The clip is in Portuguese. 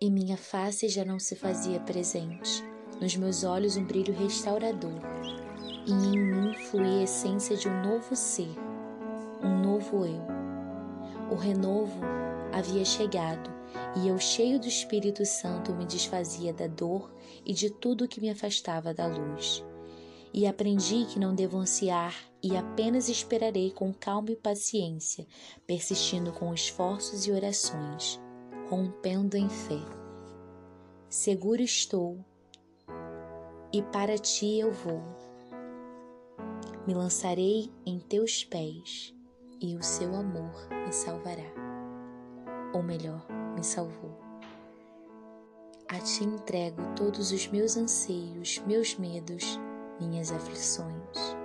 E minha face já não se fazia presente. Nos meus olhos um brilho restaurador. E em mim fluía a essência de um novo ser, um novo eu. O renovo havia chegado e eu, cheio do Espírito Santo, me desfazia da dor e de tudo que me afastava da luz. E aprendi que não devo ansiar e apenas esperarei com calma e paciência, persistindo com esforços e orações, rompendo em fé. Seguro estou e para ti eu vou. Me lançarei em teus pés e o seu amor me salvará. Ou melhor, me salvou. A ti entrego todos os meus anseios, meus medos, minhas aflições.